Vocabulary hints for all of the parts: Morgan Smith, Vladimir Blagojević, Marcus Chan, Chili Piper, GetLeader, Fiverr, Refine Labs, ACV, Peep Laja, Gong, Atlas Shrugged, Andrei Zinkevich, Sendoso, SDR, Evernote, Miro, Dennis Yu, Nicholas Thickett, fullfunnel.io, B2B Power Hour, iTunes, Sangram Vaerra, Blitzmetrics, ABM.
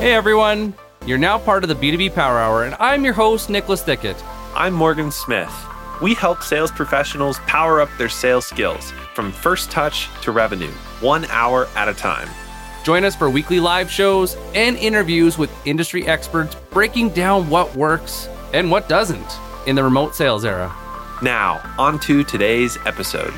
Hey everyone, you're now part of the B2B Power Hour, and I'm your host, Nicholas Thickett. I'm Morgan Smith. We help sales professionals power up their sales skills from first touch to revenue, 1 hour at a time. Join us for weekly live shows and interviews with industry experts breaking down what works and what doesn't in the remote sales era. Now, on to today's episode.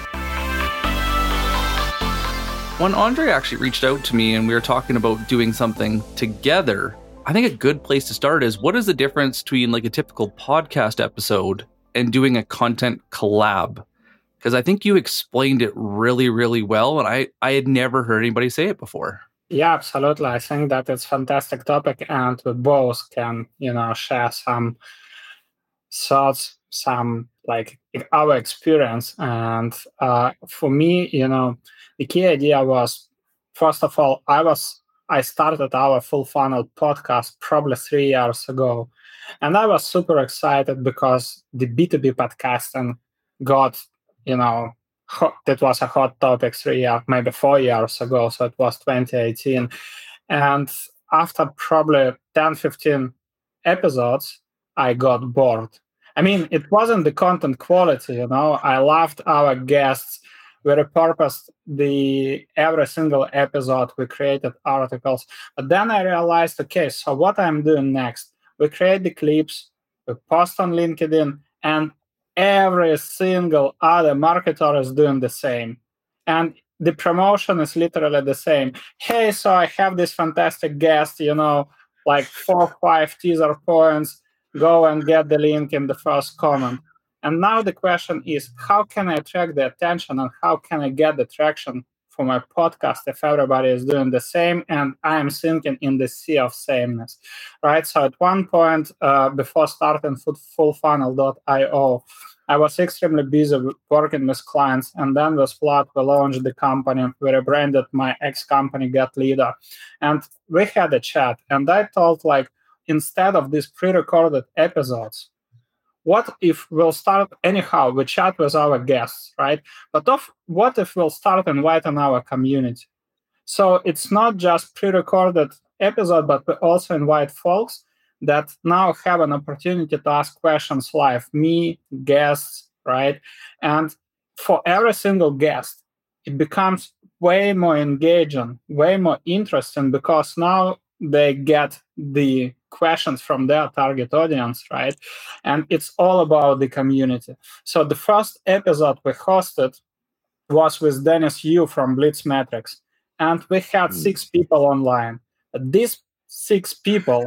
When Andrei actually reached out to me and we were talking about doing something together, I think a good place to start is, what is the difference between like a typical podcast episode and doing a content collab? Because I think you explained it really, really well, and I had never heard anybody say it before. Yeah, absolutely. I think that it's a fantastic topic, and we both can, share some thoughts, some like our experience. And for me, the key idea was, first of all, I started our Full Funnel podcast probably 3 years ago, and I was super excited because the B2B podcasting got that was a hot topic 3 years, maybe 4 years ago. So it was 2018. And after probably 10, 15 episodes, I got bored. I mean, it wasn't the content quality, I loved our guests. We repurposed every single episode. We created articles. But then I realized, okay, so what I'm doing next? We create the clips, we post on LinkedIn, and every single other marketer is doing the same. And the promotion is literally the same. Hey, so I have this fantastic guest, 4 or 5 teaser points. Go and get the link in the first comment. And now the question is, how can I attract the attention and how can I get the traction for my podcast if everybody is doing the same and I am sinking in the sea of sameness, right? So at one point, before starting fullfunnel.io, I was extremely busy working with clients. And then with Vlad, we launched the company. We rebranded my ex-company, GetLeader. And we had a chat. And I told, instead of these pre-recorded episodes, what if we'll start anyhow? We chat with our guests, right? But what if we'll start inviting our community? So it's not just pre-recorded episode, but we also invite folks that now have an opportunity to ask questions live. Me, guests, right? And for every single guest, it becomes way more engaging, way more interesting, because now they get the questions from their target audience, right? And it's all about the community. So the first episode we hosted was with Dennis Yu from Blitzmetrics, and we had 6 people online. These 6 people,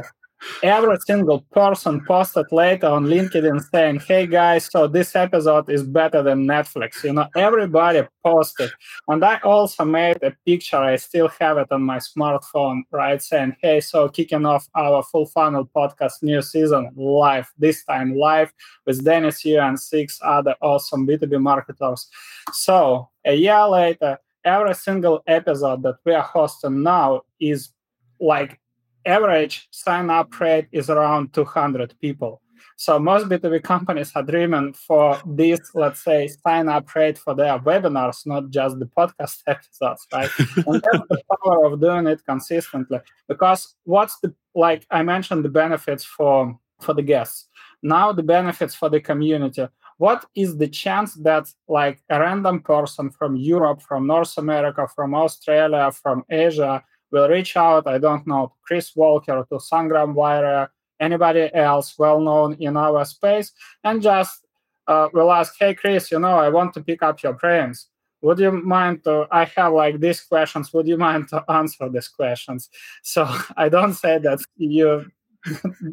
every single person posted later on LinkedIn saying, hey guys, so this episode is better than Netflix. Everybody posted. And I also made a picture. I still have it on my smartphone, right? Saying, hey, so kicking off our Full Funnel podcast new season live, this time live with Dennis Yu and 6 other awesome B2B marketers. So a year later, every single episode that we are hosting now is average sign-up rate is around 200 people. So most B2B companies are dreaming for this, let's say, sign-up rate for their webinars, not just the podcast episodes, right? And that's the power of doing it consistently. Because what's I mentioned the benefits for the guests. Now the benefits for the community. What is the chance that a random person from Europe, from North America, from Australia, from Asia, will reach out, I don't know, to Chris Walker, to Sangram Vaerra, anybody else well-known in our space, and just will ask, hey, Chris, I want to pick up your brains. Would you mind I have these questions. Would you mind to answer these questions? So I don't say that you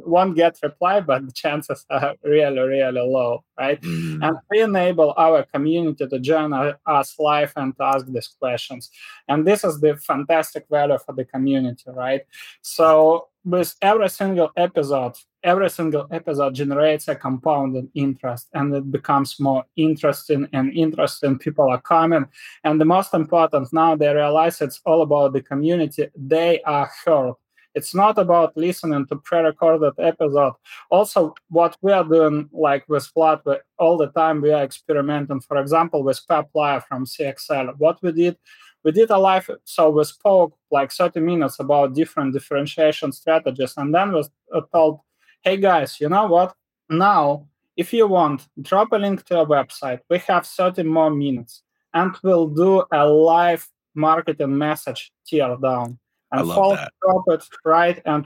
won't get reply, but the chances are really, really low, right? Mm. And we enable our community to join us live and to ask these questions. And this is the fantastic value for the community, right? So with every single episode generates a compounding interest, and it becomes more interesting and interesting. People are coming. And the most important, now they realize it's all about the community. They are heard. It's not about listening to pre-recorded episode. Also, what we are doing, with Vlad, all the time we are experimenting, for example, with Peep Laja from CXL. What we did We did a live, so we spoke like 30 minutes about different differentiation strategies, and then was told, hey guys, you know what? Now, if you want, drop a link to our website. We have 30 more minutes, and we'll do a live marketing message teardown. And drop it right, and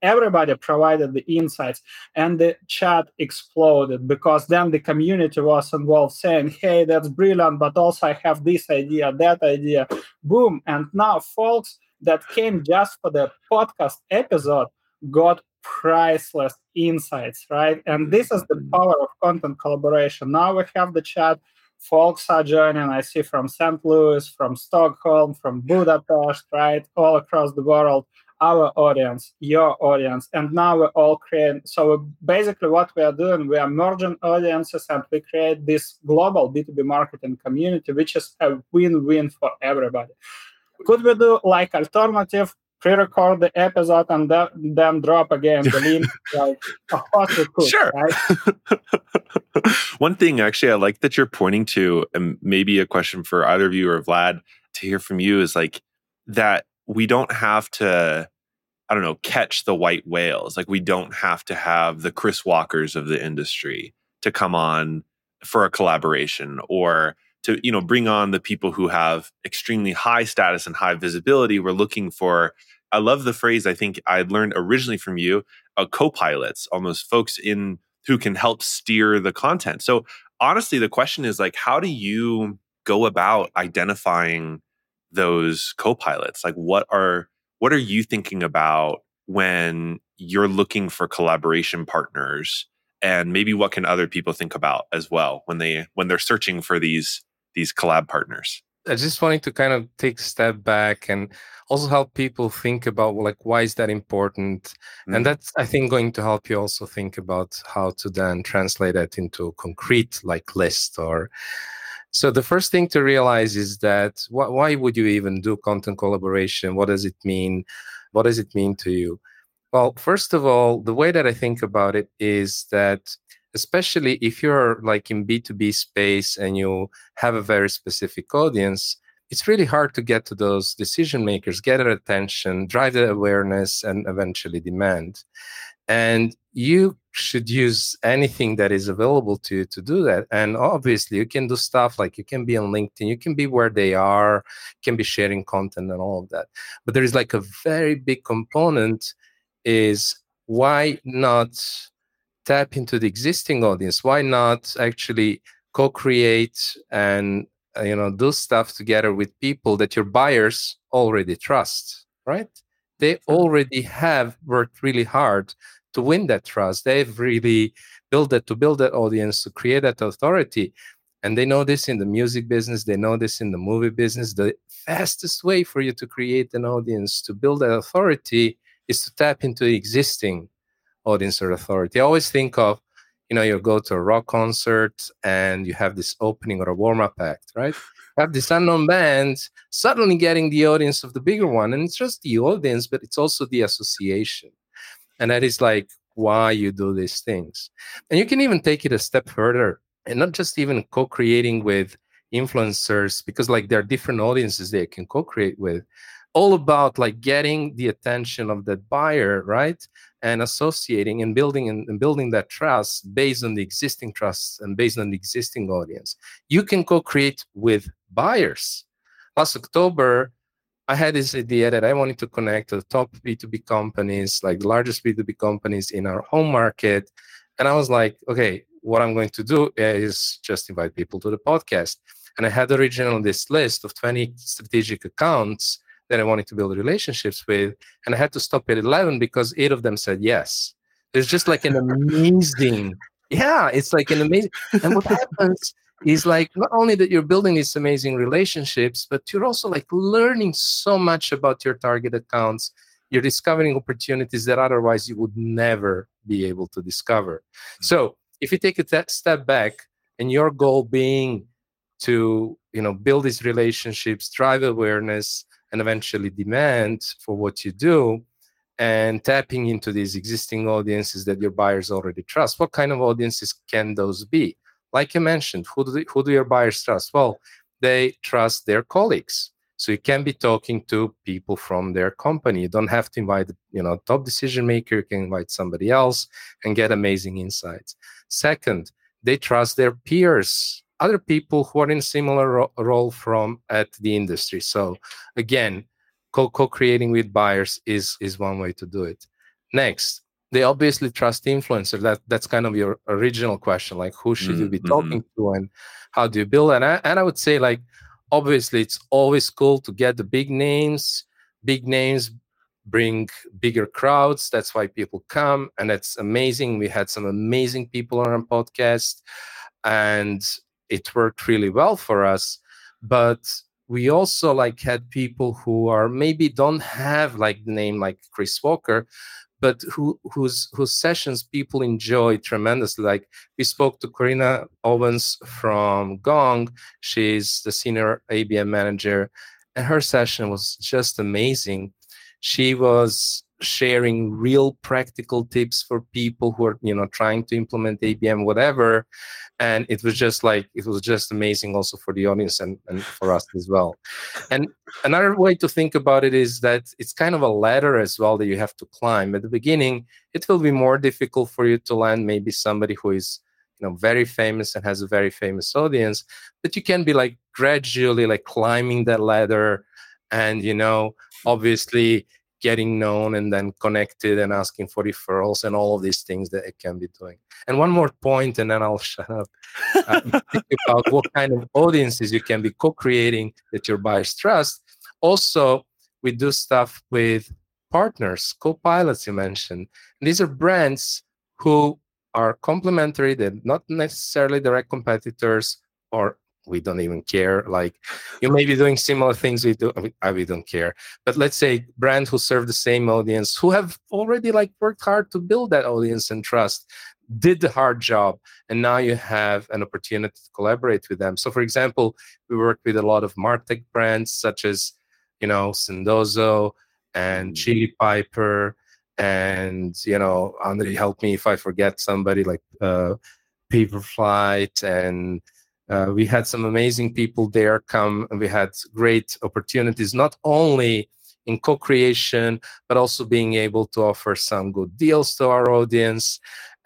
everybody provided the insights, and the chat exploded because then the community was involved, saying, "Hey, that's brilliant, but also I have this idea, that idea." Boom! And now folks that came just for the podcast episode got priceless insights, right? And this is the power of content collaboration. Now we have the chat. Folks are joining, I see, from St. Louis, from Stockholm, from Budapest, right? All across the world, our audience, your audience. And now we're all creating. So basically what we are doing, we are merging audiences and we create this global B2B marketing community, which is a win-win for everybody. Could we do like alternative, pre-record the episode and then drop again the link? Like, of course we could, sure. Right? One thing, actually, I like that you're pointing to, and maybe a question for either of you or Vlad to hear from you, is like that we don't have to, I don't know, catch the white whales. Like, we don't have to have the Chris Walkers of the industry to come on for a collaboration, or to, you know, bring on the people who have extremely high status and high visibility. We're looking for, I love the phrase I think I learned originally from you, co-pilots, almost folks in who can help steer the content. So honestly, the question is like, how do you go about identifying those co-pilots? Like, what are you thinking about when you're looking for collaboration partners, and maybe what can other people think about as well when they're searching for these collab partners? I just wanted to kind of take a step back and also help people think about, like, why is that important? Mm-hmm. And that's, I think, going to help you also think about how to then translate that into a concrete, like, list. Or so the first thing to realize is that why would you even do content collaboration? What does it mean? What does it mean to you? Well, first of all, the way that I think about it is that, especially if you're like in B2B space and you have a very specific audience, it's really hard to get to those decision makers, get their attention, drive their awareness, and eventually demand. And you should use anything that is available to you to do that. And obviously, you can do stuff like you can be on LinkedIn, you can be where they are, you can be sharing content and all of that. But there is like a very big component is, why not tap into the existing audience? Why not actually co-create and, you know, do stuff together with people that your buyers already trust, right? They already have worked really hard to win that trust. They've really built that audience, to create that authority. And they know this in the music business. They know this in the movie business. The fastest way for you to create an audience, to build that authority, is to tap into the existing audience or authority. I always think of, you know, you go to a rock concert and you have this opening or a warm-up act, right? You have this unknown band suddenly getting the audience of the bigger one. And it's just the audience, but it's also the association. And that is like why you do these things. And you can even take it a step further and not just even co-creating with influencers, because like there are different audiences they can co-create with. All about like getting the attention of that buyer, right? And associating and building that trust based on the existing trust and based on the existing audience. You can co-create with buyers. Last October, I had this idea that I wanted to connect the top B2B companies, like the largest B2B companies in our home market. And I was like, okay, what I'm going to do is just invite people to the podcast. And I had originally this list of 20 strategic accounts that I wanted to build relationships with. And I had to stop at 11 because 8 of them said yes. It's just like an amazing, yeah, it's like an amazing. And what happens is like, not only that you're building these amazing relationships, but you're also like learning so much about your target accounts. You're discovering opportunities that otherwise you would never be able to discover. So if you take a step back and your goal being to, you know, build these relationships, drive awareness, and eventually demand for what you do, and tapping into these existing audiences that your buyers already trust. What kind of audiences can those be? Like you mentioned, who do your buyers trust? Well, they trust their colleagues. So you can be talking to people from their company. You don't have to invite, top decision maker. You can invite somebody else and get amazing insights. Second, they trust their peers, other people who are in similar role from at the industry. So again, co-creating with buyers is one way to do it. Next, they obviously trust influencer. That's kind of your original question, like who should you be talking to and how do you build? And I would say, like, obviously it's always cool to get the big names. Big names bring bigger crowds. That's why people come, and that's amazing. We had some amazing people on our podcast, and it worked really well for us. But we also had people who are maybe don't have the name like Chris Walker, but whose sessions people enjoy tremendously. Like, we spoke to Corina Owens from Gong. She's the senior ABM manager, and her session was just amazing. She was sharing real practical tips for people who are, trying to implement ABM, whatever. And it was just amazing also for the audience and for us as well. And another way to think about it is that it's kind of a ladder as well that you have to climb. At the beginning, it will be more difficult for you to land maybe somebody who is, very famous and has a very famous audience, but you can be gradually climbing that ladder and, obviously getting known and then connected and asking for referrals and all of these things that it can be doing. And one more point, and then I'll shut up. Think about what kind of audiences you can be co-creating that your buyers trust. Also, we do stuff with partners, co-pilots you mentioned. And these are brands who are complementary. They're not necessarily direct competitors, or we don't even care. You may be doing similar things we do. We don't care. But let's say brands who serve the same audience, who have already worked hard to build that audience and trust, did the hard job, and now you have an opportunity to collaborate with them. So, for example, we work with a lot of MarTech brands such as, Sendoso and Chili Piper and, Andrei, help me if I forget somebody, like Paper Flight and... we had some amazing people there come, and we had great opportunities, not only in co-creation, but also being able to offer some good deals to our audience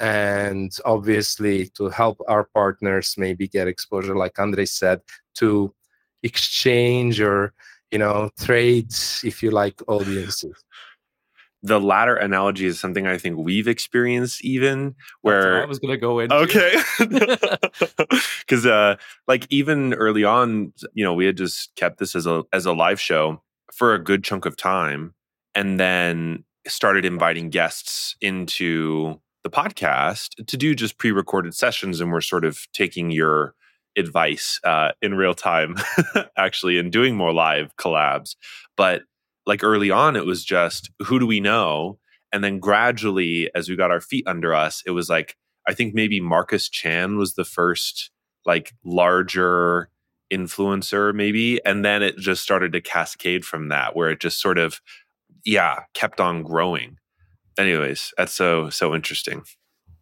and obviously to help our partners maybe get exposure, like Andrei said, to exchange or, trades, if you like, audiences. The latter analogy is something I think we've experienced, even where I was going to go into. Okay, because even early on, we had just kept this as a live show for a good chunk of time, and then started inviting guests into the podcast to do just pre-recorded sessions, and we're sort of taking your advice in real time, actually, and doing more live collabs, but. Early on, it was just, who do we know? And then gradually, as we got our feet under us, it was I think maybe Marcus Chan was the first larger influencer maybe. And then it just started to cascade from that, where it just sort of, kept on growing. Anyways, that's so interesting.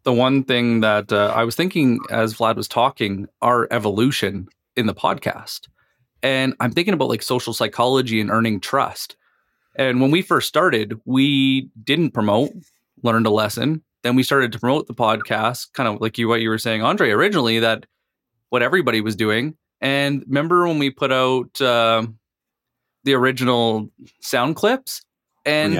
The one thing that I was thinking as Vlad was talking, our evolution in the podcast. And I'm thinking about social psychology and earning trust. And when we first started, we didn't promote, learned a lesson. Then we started to promote the podcast, kind of what you were saying, Andrei, originally, that what everybody was doing. And remember when we put out the original sound clips? And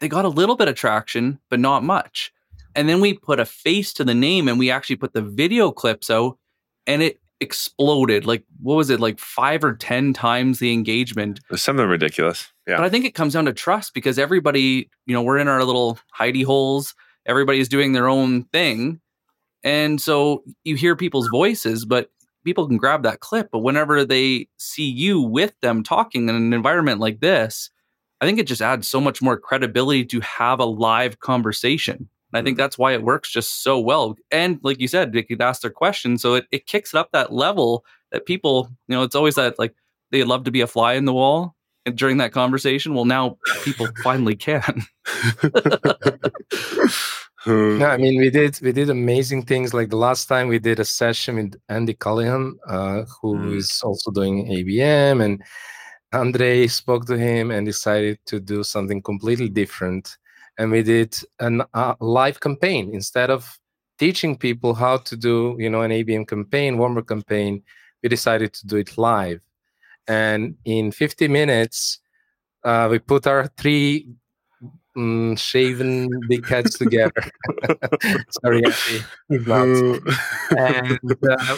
they got a little bit of traction, but not much. And then we put a face to the name, and we actually put the video clips out, and it exploded. What was it? 5 or 10 times the engagement. Something ridiculous. Yeah. But I think it comes down to trust, because everybody, we're in our little hidey holes. Everybody's doing their own thing. And so you hear people's voices, but people can grab that clip. But whenever they see you with them talking in an environment like this, I think it just adds so much more credibility to have a live conversation. I think that's why it works just so well. And like you said, they could ask their questions. So it kicks it up that level that people, it's always that they love to be a fly in the wall and during that conversation. Well, now people finally can. No, I mean, we did amazing things. The last time we did a session with Andy Cullihan, who is also doing ABM. And Andrei spoke to him and decided to do something completely different. And we did a live campaign. Instead of teaching people how to do, an ABM campaign, warmer campaign, we decided to do it live. And in 50 minutes, we put our three shaven big heads together. Sorry, Andy. And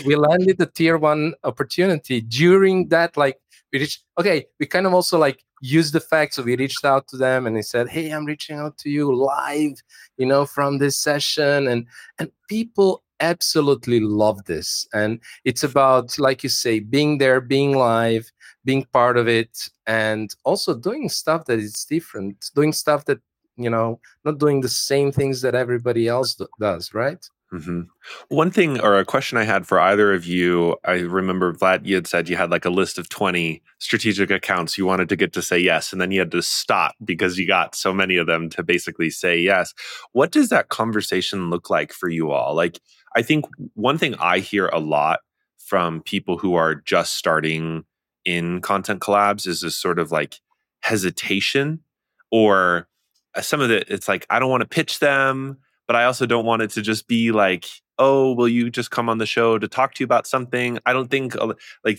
we landed the tier one opportunity. During that, we kind of also used the fact. So we reached out to them and they said, "Hey, I'm reaching out to you live, from this session." And people absolutely love this. And it's about, like you say, being there, being live, being part of it, and also doing stuff that is different, doing stuff that, not doing the same things that everybody else does, right? Mm-hmm. One thing or a question I had for either of you, I remember Vlad, you had said you had a list of 20 strategic accounts you wanted to get to say yes, and then you had to stop because you got so many of them to basically say yes. What does that conversation look like for you all? I think one thing I hear a lot from people who are just starting in content collabs is this sort of hesitation, or some of it, it's I don't want to pitch them, but I also don't want it to just be oh, will you just come on the show to talk to you about something? I don't think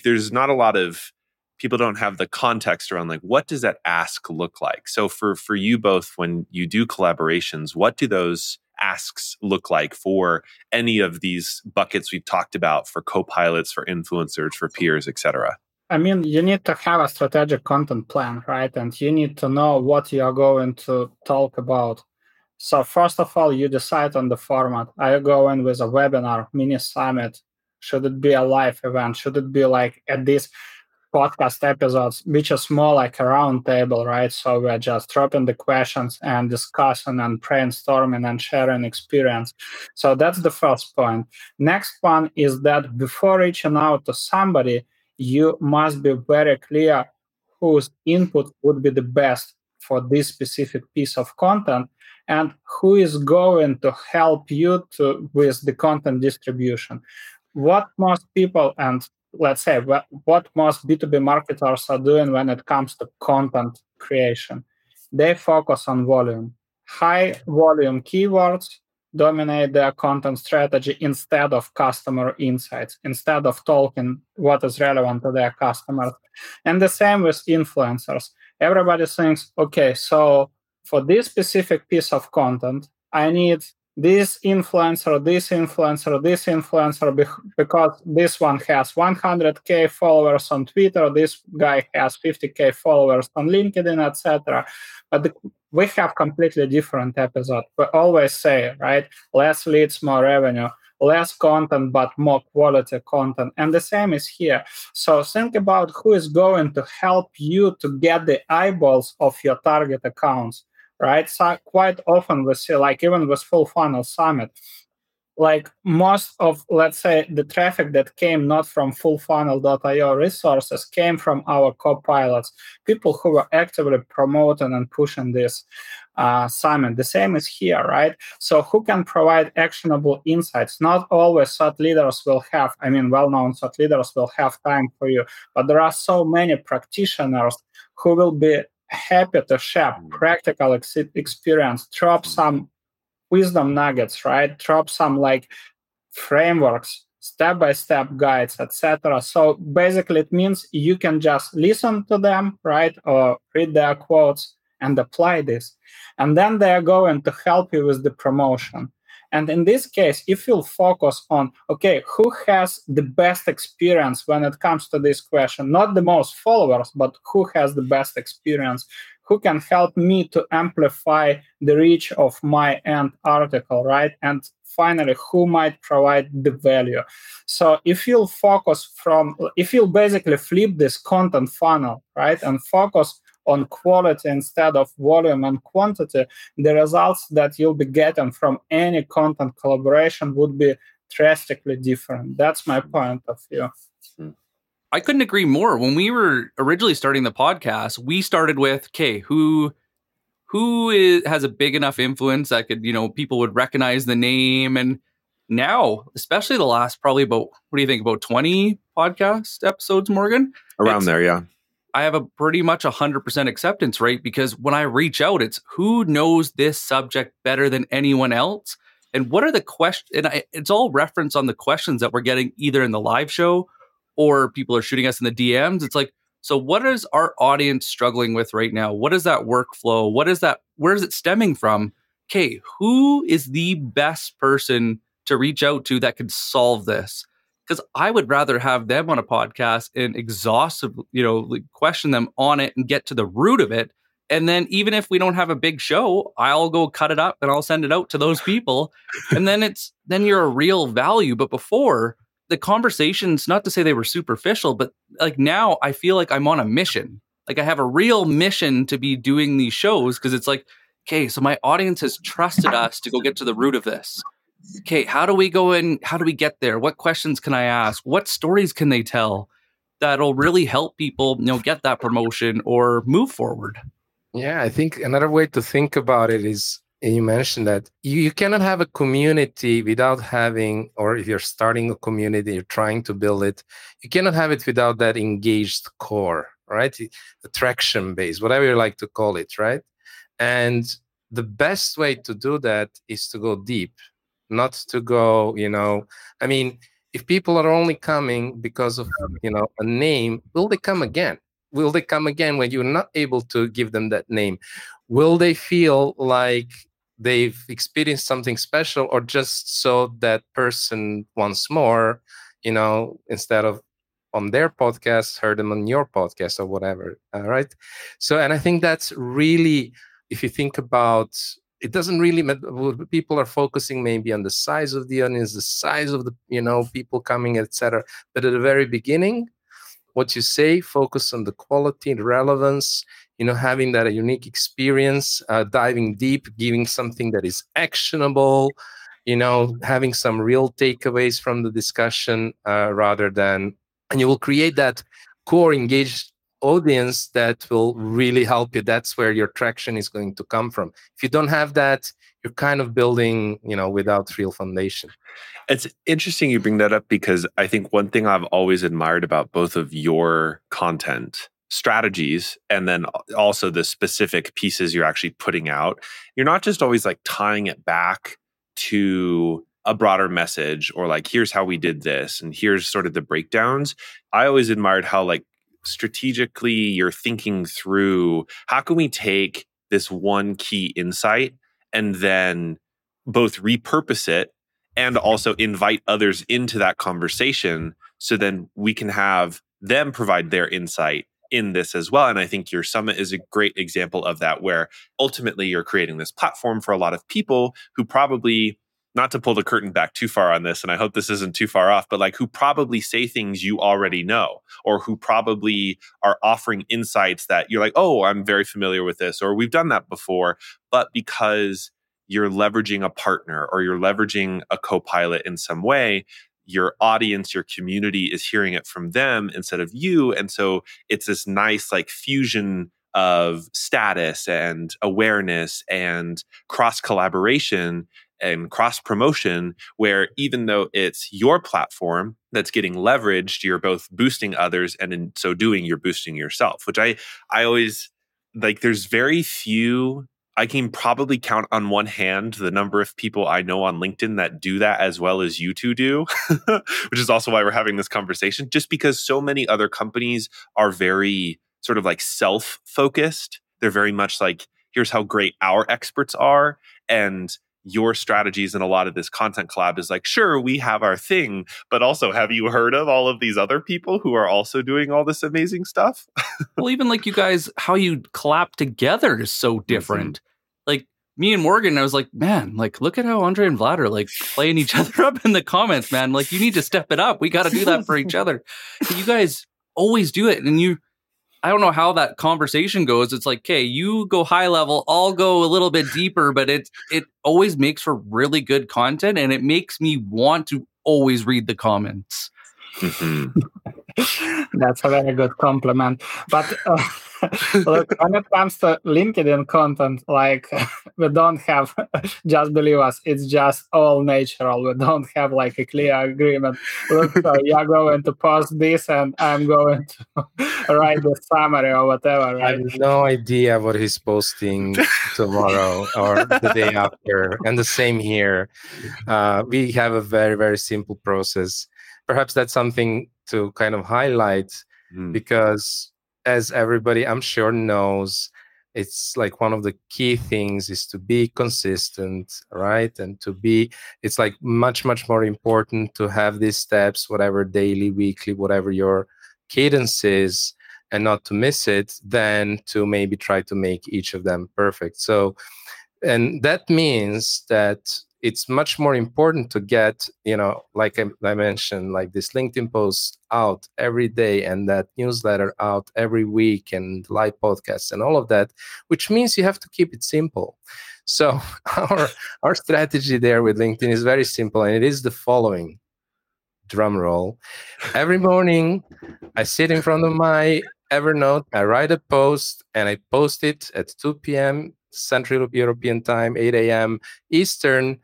there's not a lot of people don't have the context around what does that ask look like? So for you both, when you do collaborations, what do those asks look like for any of these buckets we've talked about, for co-pilots, for influencers, for peers, et cetera? I mean, you need to have a strategic content plan, right? And you need to know what you are going to talk about. So first of all, you decide on the format. Are you going with a webinar, mini summit? Should it be a live event? Should it be at these podcast episodes, which is more a round table, right? So we're just dropping the questions and discussing and brainstorming and sharing experience. So that's the first point. Next one is that before reaching out to somebody, you must be very clear whose input would be the best for this specific piece of content, and who is going to help you with the content distribution. What most people, and let's say what most B2B marketers are doing when it comes to content creation, they focus on volume. High volume keywords dominate their content strategy instead of customer insights, instead of talking what is relevant to their customers. And the same with influencers. Everybody thinks, okay, so for this specific piece of content, I need this influencer, this influencer, this influencer, because this one has 100K followers on Twitter, this guy has 50K followers on LinkedIn, etc. But we have completely different episode. We always say, right, less leads, more revenue, less content, but more quality content. And the same is here. So think about who is going to help you to get the eyeballs of your target accounts, right? So quite often we see, even with Full Funnel Summit, most of, let's say, the traffic that came not from fullfunnel.io resources came from our co-pilots, people who were actively promoting and pushing this summit. The same is here, right? So who can provide actionable insights? Not always thought leaders will have, well-known thought leaders will have time for you, but there are so many practitioners who will be happy to share practical experience, drop some wisdom nuggets, right? Drop some frameworks, step-by-step guides, etc. So basically it means you can just listen to them, right? Or read their quotes and apply this. And then they are going to help you with the promotion. And in this case, if you'll focus on, okay, who has the best experience when it comes to this question? Not the most followers, but who has the best experience? Who can help me to amplify the reach of my end article, right? And finally, who might provide the value? So if you'll basically flip this content funnel, right, and focus on quality instead of volume and quantity, the results that you'll be getting from any content collaboration would be drastically different. That's my point of view. I couldn't agree more. When we were originally starting the podcast, we started with, okay, who has a big enough influence that could, people would recognize the name. And now, especially the last probably about, what do you think, about 20 podcast episodes, Morgan? Around there, yeah. I have a pretty much 100% acceptance rate, because when I reach out, it's who knows this subject better than anyone else? And what are the questions? And it's all reference on the questions that we're getting either in the live show or people are shooting us in the DMs. It's like, so what is our audience struggling with right now? What is that workflow? What is that? Where is it stemming from? Okay, who is the best person to reach out to that can solve this? Because I would rather have them on a podcast and exhaustively, question them on it and get to the root of it. And then even if we don't have a big show, I'll go cut it up and I'll send it out to those people. And then then you're a real value. But before, the conversations, not to say they were superficial, but like now I feel like I'm on a mission. Like I have a real mission to be doing these shows, because it's like, okay, so my audience has trusted us to go get to the root of this. Okay, how do we go in? How do we get there? What questions can I ask? What stories can they tell that'll really help people, get that promotion or move forward? Yeah, I think another way to think about it is, and you mentioned that you cannot have a community without having, or if you're starting a community, you're trying to build it, you cannot have it without that engaged core, right? Attraction base, whatever you like to call it, right? And the best way to do that is to go deep, not to go, I mean, if people are only coming because of, a name, will they come again? Will they come again when you're not able to give them that name? Will they feel like they've experienced something special, or just saw that person once more, instead of on their podcast, heard them on your podcast or whatever, right? So, and I think that's really, if you think about, it doesn't really matter. People are focusing maybe on the size of the audience, the size of the, people coming, etc. But at the very beginning, what you say, focus on the quality and relevance, having that a unique experience, diving deep, giving something that is actionable, having some real takeaways from the discussion, rather than, and you will create that core engaged audience that will really help you. That's where your traction is going to come from. If you don't have that, you're kind of building, without real foundation. It's interesting you bring that up, because I think one thing I've always admired about both of your content strategies, and then also the specific pieces you're actually putting out, you're not just always like tying it back to a broader message, or like, here's how we did this and here's sort of the breakdowns. I always admired how like strategically you're thinking through, how can we take this one key insight and then both repurpose it and also invite others into that conversation, so then we can have them provide their insight in this as well. And I think your summit is a great example of that, where ultimately you're creating this platform for a lot of people who probably, not to pull the curtain back too far on this, and I hope this isn't too far off, but like, who probably say things you already know, or who probably are offering insights that you're like, oh, I'm very familiar with this, or we've done that before. But because you're leveraging a partner, or you're leveraging a co-pilot in some way, your audience, your community is hearing it from them instead of you. And so it's this nice like fusion of status and awareness and cross-collaboration and cross-promotion, where even though it's your platform that's getting leveraged, you're both boosting others, and in so doing, you're boosting yourself, which I always, like, there's very few, I can probably count on one hand the number of people I know on LinkedIn that do that as well as you two do, which is also why we're having this conversation, just because so many other companies are very sort of like self-focused. They're very much like, here's how great our experts are, and your strategies and a lot of this content collab is like, sure, we have our thing, but also, have you heard of all of these other people who are also doing all this amazing stuff? Well, even like you guys, how you collab together is so different. Mm-hmm. Like me and Morgan, I was like, man, like look at how Andrei and Vlad are like playing each other up in the comments, man. Like you need to step it up. We got to do that for each other. But you guys always do it. And I don't know how that conversation goes. It's like, okay, you go high level, I'll go a little bit deeper, but it always makes for really good content, and it makes me want to always read the comments. That's a very good compliment. But Look, when it comes to LinkedIn content, like we don't have, just believe us, it's just all natural. We don't have like a clear agreement. Look, so you're going to post this and I'm going to write the summary or whatever. Right? I have no idea what he's posting tomorrow or the day after. And the same here. We have a very, very simple process. Perhaps that's something to kind of highlight because as everybody I'm sure knows, it's like one of the key things is to be consistent, right? And to be, it's like much, much more important to have these steps, whatever daily, weekly, whatever your cadence is, and not to miss it, than to maybe try to make each of them perfect. So, and that means that it's much more important to get, you know, like I mentioned, like this LinkedIn post out every day and that newsletter out every week and live podcasts and all of that, which means you have to keep it simple. So our strategy there with LinkedIn is very simple, and it is the following. Drum roll. Every morning I sit in front of my Evernote, I write a post, and I post it at 2 p.m. Central European time, 8 a.m. Eastern.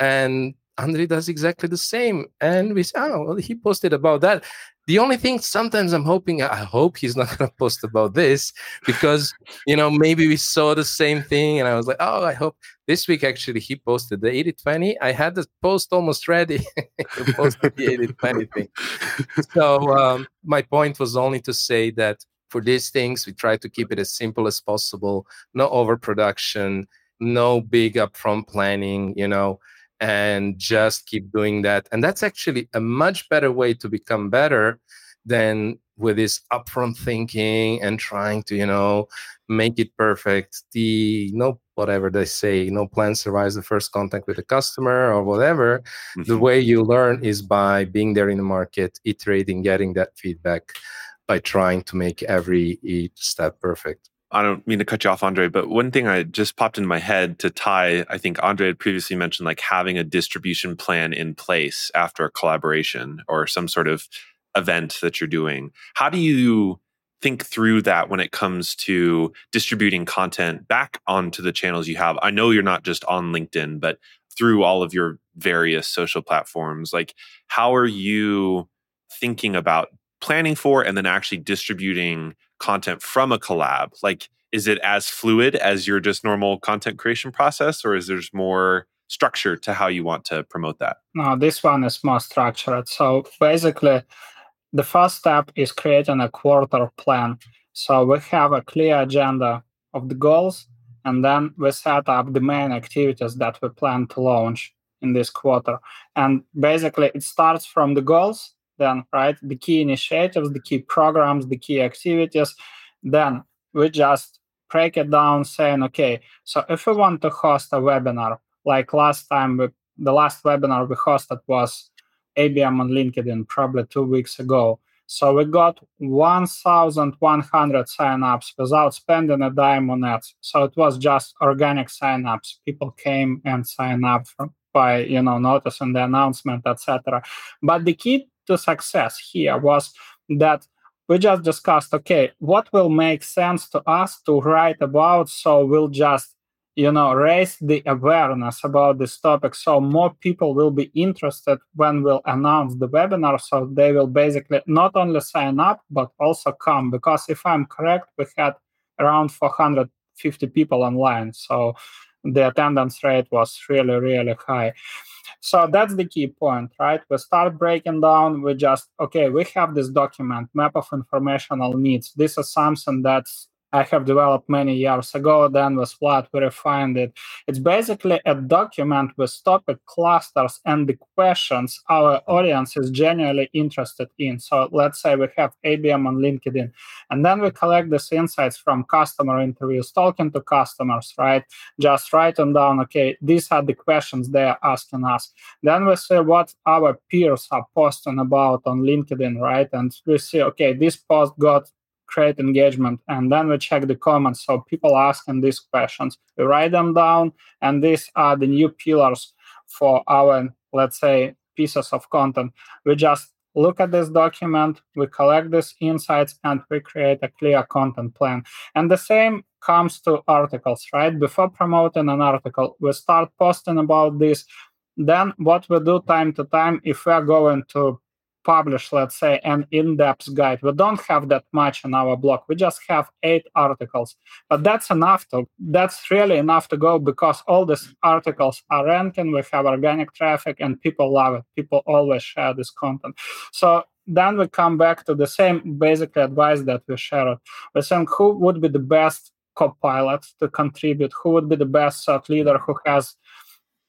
And Andrei does exactly the same. And we say, oh, well, he posted about that. The only thing sometimes I'm hoping, I hope he's not going to post about this because, you know, maybe we saw the same thing. And I was like, oh, I hope this week, actually, he posted the 80-20. I had the post almost ready. He posted the 80-20 thing. So my point was only to say that for these things, we try to keep it as simple as possible. No overproduction, no big upfront planning, you know, and just keep doing that. And that's actually a much better way to become better than with this upfront thinking and trying to, you know, make it perfect. The no, whatever they say, no plan survives the first contact with the customer or whatever. Mm-hmm. The way you learn is by being there in the market, iterating, getting that feedback, by trying to make each step perfect. I don't mean to cut you off, Andrei, but one thing I just popped into my head to tie, I think Andrei had previously mentioned like having a distribution plan in place after a collaboration or some sort of event that you're doing. How do you think through that when it comes to distributing content back onto the channels you have? I know you're not just on LinkedIn, but through all of your various social platforms, like how are you thinking about planning for and then actually distributing content from a collab? Like, is it as fluid as your just normal content creation process, or is there more structure to how you want to promote that? No, this one is more structured. So basically, the first step is creating a quarter plan. So we have a clear agenda of the goals, and then we set up the main activities that we plan to launch in this quarter. And basically, it starts from the goals, then, right, the key initiatives, the key programs, the key activities. Then we just break it down saying, okay, so if we want to host a webinar, like last time, the last webinar we hosted was ABM on LinkedIn, probably 2 weeks ago. So we got 1,100 signups without spending a dime on ads. So it was just organic signups. People came and signed up by, you know, noticing the announcement, etc. But the key to success here was that we just discussed, okay, what will make sense to us to write about, so we'll just, you know, raise the awareness about this topic so more people will be interested when we'll announce the webinar, so they will basically not only sign up but also come, because if I'm correct, we had around 450 people online, so the attendance rate was really, really high. So that's the key point, right? We start breaking down. We just, okay, we have this document, map of informational needs. This is something that I have developed many years ago. Then with Vlad, we refined it. It's basically a document with topic clusters and the questions our audience is genuinely interested in. So let's say we have ABM on LinkedIn. And then we collect these insights from customer interviews, talking to customers, right? Just writing down, okay, these are the questions they are asking us. Then we see what our peers are posting about on LinkedIn, right? And we see, okay, this post got create engagement, and then we check the comments. So people asking these questions, we write them down, and these are the new pillars for our, let's say, pieces of content. We just look at this document, we collect these insights, and we create a clear content plan. And the same comes to articles, right? Before promoting an article, we start posting about this. Then what we do time to time, if we're going to publish, let's say, an in-depth guide. We don't have that much on our blog. We just have 8 articles. But that's enough to, that's really enough to go, because all these articles are ranking. We have organic traffic and people love it. People always share this content. So then we come back to the same basically advice that we shared. We're saying who would be the best co-pilot to contribute? Who would be the best thought leader who has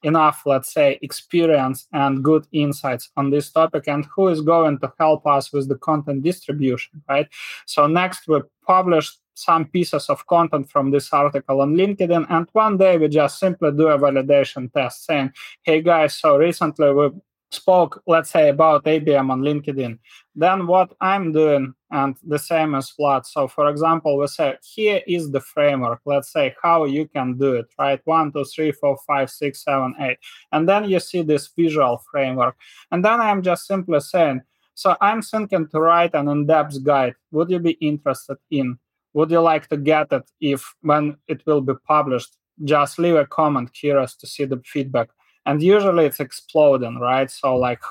enough, let's say, experience and good insights on this topic, and who is going to help us with the content distribution, right? So next we publish some pieces of content from this article on LinkedIn, and one day we just simply do a validation test saying, hey guys, so recently we spoke, let's say, about ABM on LinkedIn. Then what I'm doing, and the same as Vlad. So for example, we say, here is the framework, let's say how you can do it, right? 1, 2, 3, 4, 5, 6, 7, 8. And then you see this visual framework. And then I'm just simply saying, so I'm thinking to write an in-depth guide. Would you be interested in? Would you like to get it if when it will be published? Just leave a comment, curious to see the feedback. And usually it's exploding, right? So like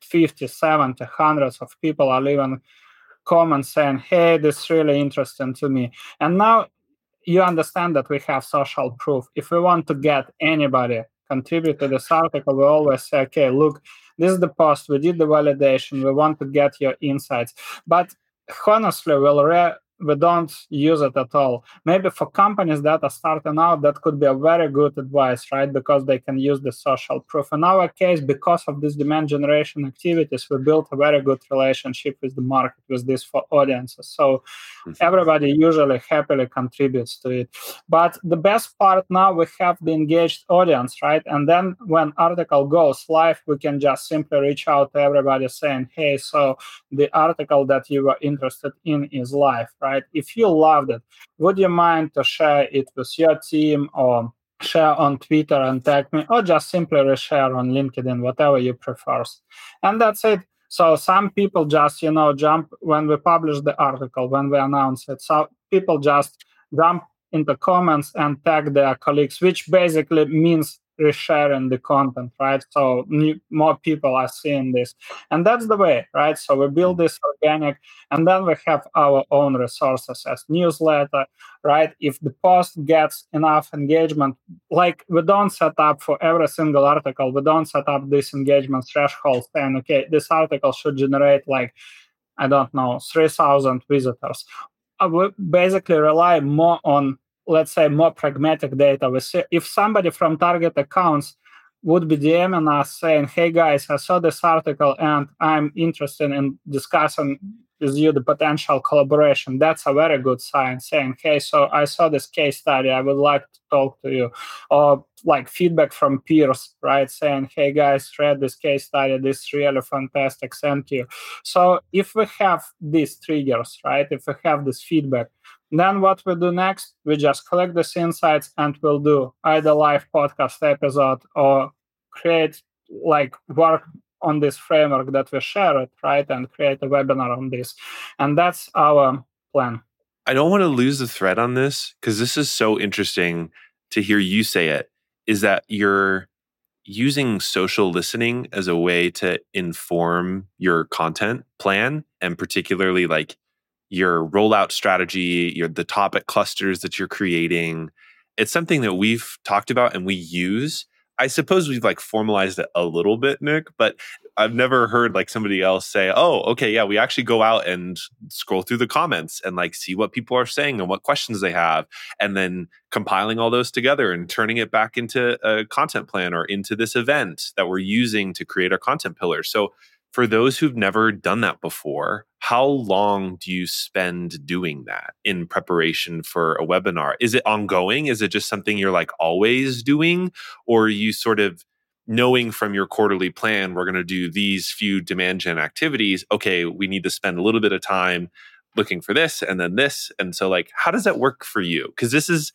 50, 70, hundreds of people are leaving comments saying, hey, this is really interesting to me. And now you understand that we have social proof. If we want to get anybody contribute to this article, we always say, okay, look, this is the post. We did the validation. We want to get your insights. But honestly, we don't use it at all. Maybe for companies that are starting out, that could be a very good advice, right? Because they can use the social proof. In our case, because of this demand generation activities, we built a very good relationship with the market, with this for audiences. So everybody usually happily contributes to it. But the best part now, we have the engaged audience, right? And then when article goes live, we can just simply reach out to everybody saying, hey, so the article that you were interested in is live, right? If you loved it, would you mind to share it with your team or share on Twitter and tag me, or just simply reshare on LinkedIn, whatever you prefer. And that's it. So some people just, you know, jump when we publish the article, when we announce it. So people just jump into comments and tag their colleagues, which basically means resharing the content, right? So more people are seeing this. And that's the way, right? So we build this organic, and then we have our own resources as newsletter, right? If the post gets enough engagement, like we don't set up for every single article, we don't set up this engagement threshold saying, okay, this article should generate like, I don't know, 3,000 visitors. We basically rely more on, let's say, more pragmatic data. We see if somebody from target accounts would be DMing us saying, hey guys, I saw this article and I'm interested in discussing with you the potential collaboration. That's a very good sign, saying, hey, so I saw this case study, I would like to talk to you. Or like feedback from peers, right? Saying, hey guys, read this case study, this is really fantastic, thank you. So if we have these triggers, right? If we have this feedback, then what we do next, we just collect these insights and we'll do either live podcast episode or create, like, work on this framework that we share it, right, and create a webinar on this. And that's our plan. I don't want to lose the thread on this, because this is so interesting to hear you say it, is that you're using social listening as a way to inform your content plan, and particularly like your rollout strategy, the topic clusters that you're creating. It's something that we've talked about and we use. I suppose we've like formalized it a little bit, Nick, but I've never heard like somebody else say, oh, okay, yeah, we actually go out and scroll through the comments and like see what people are saying and what questions they have, and then compiling all those together and turning it back into a content plan or into this event that we're using to create our content pillar. So for those who've never done that before, how long do you spend doing that in preparation for a webinar? Is it ongoing? Is it just something you're like always doing? Or are you sort of knowing from your quarterly plan, we're going to do these few demand gen activities. Okay, we need to spend a little bit of time looking for this and then this. And so like, how does that work for you? Because this is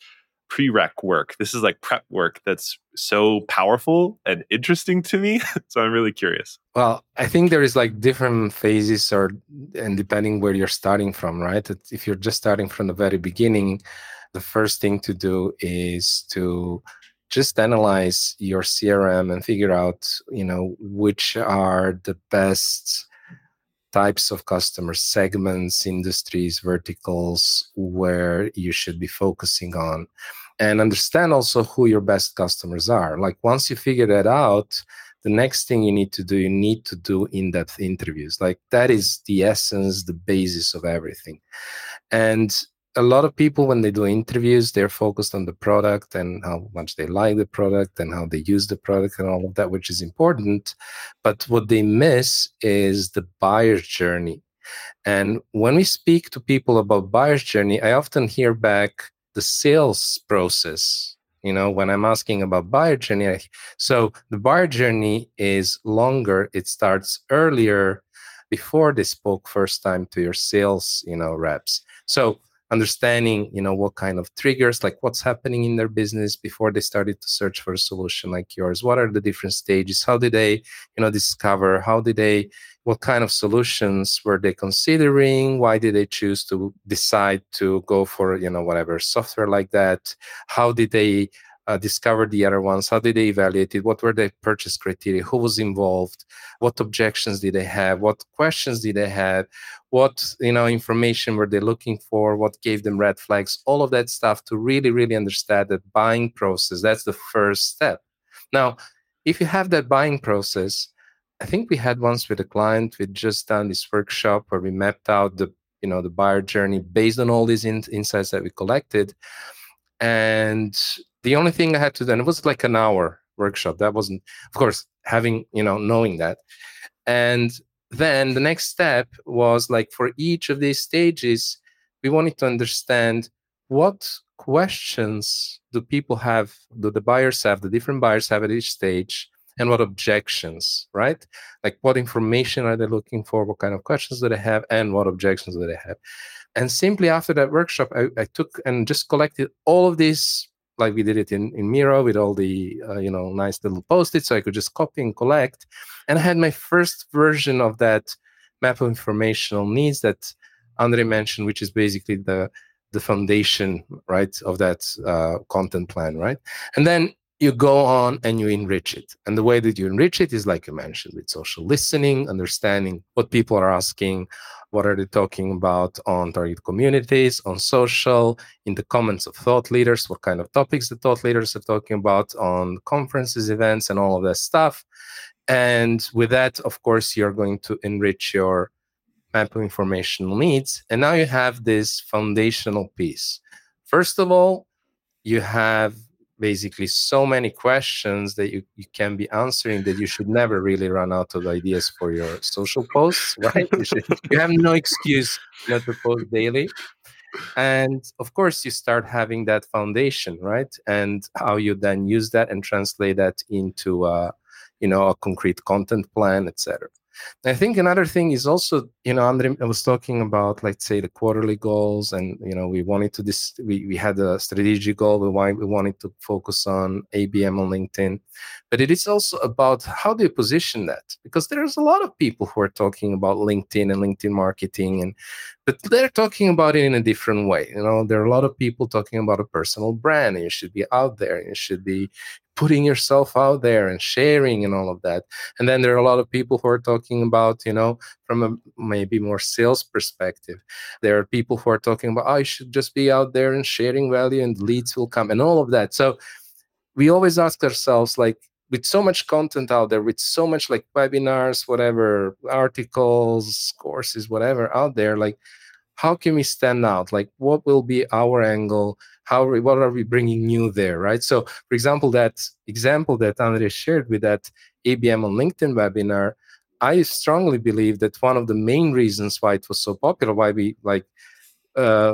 prereq work. This is like prep work that's so powerful and interesting to me. So I'm really curious. Well, I think there is like different phases and depending where you're starting from, right? If you're just starting from the very beginning, the first thing to do is to just analyze your CRM and figure out, which are the best types of customer segments, industries, verticals where you should be focusing on. And understand also who your best customers are. Like once you figure that out, the next thing you need to do in-depth interviews. Like that is the essence, the basis of everything. And a lot of people, when they do interviews, they're focused on the product and how much they like the product and how they use the product and all of that, which is important. But what they miss is the buyer's journey. And when we speak to people about buyer's journey, I often hear back the sales process. When I'm asking about buyer journey, so the buyer journey is longer. It starts earlier, before they spoke first time to your sales, reps. So understanding, what kind of triggers, like what's happening in their business before they started to search for a solution like yours. What are the different stages? How did they, discover? What kind of solutions were they considering? Why did they choose to decide to go for, whatever software like that? How did they discover the other ones? How did they evaluate it? What were their purchase criteria? Who was involved? What objections did they have? What questions did they have? What information were they looking for? What gave them red flags? All of that stuff to really, really understand that buying process. That's the first step. Now, if you have that buying process, I think we had once with a client, we'd just done this workshop where we mapped out the the buyer journey based on all these insights that we collected. And the only thing I had to do, and it was like an hour workshop. That wasn't, of course, having, knowing that. And then the next step was like for each of these stages, we wanted to understand what questions the different buyers have at each stage, and what objections, right? Like what information are they looking for? What kind of questions do they have? And what objections do they have? And simply after that workshop, I took and just collected all of these, like we did it in Miro with all the, nice little post-its, so I could just copy and collect. And I had my first version of that map of informational needs that Andrei mentioned, which is basically the foundation, right, of that content plan, right? And then you go on and you enrich it. And the way that you enrich it is, like you mentioned, with social listening, understanding what people are asking, what are they talking about on target communities, on social, in the comments of thought leaders, what kind of topics the thought leaders are talking about on conferences, events, and all of that stuff. And with that, of course, you're going to enrich your map of informational needs. And now you have this foundational piece. First of all, you have basically so many questions that you can be answering that you should never really run out of ideas for your social posts, right? You have no excuse not to post daily. And of course, you start having that foundation, right? And how you then use that and translate that into a concrete content plan, etc. I think another thing is also, Andrei, I was talking about, let's say, the quarterly goals, and we wanted to we had a strategic goal, we wanted to focus on ABM on LinkedIn, but it is also about how do you position that, because there's a lot of people who are talking about LinkedIn and LinkedIn marketing, but they're talking about it in a different way. There are a lot of people talking about a personal brand, and you should be out there, and you should be putting yourself out there and sharing and all of that. And then there are a lot of people who are talking about, from a maybe more sales perspective. There are people who are talking about, I should just be out there and sharing value and leads will come and all of that. So we always ask ourselves, like, with so much content out there, with so much like webinars, whatever, articles, courses, whatever out there, like, how can we stand out? Like, what will be our angle? What are we bringing new there, right? So, for example, that example that Andrei shared with that ABM on LinkedIn webinar, I strongly believe that one of the main reasons why it was so popular, why we